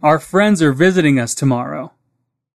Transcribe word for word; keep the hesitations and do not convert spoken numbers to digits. Our friends are visiting us tomorrow.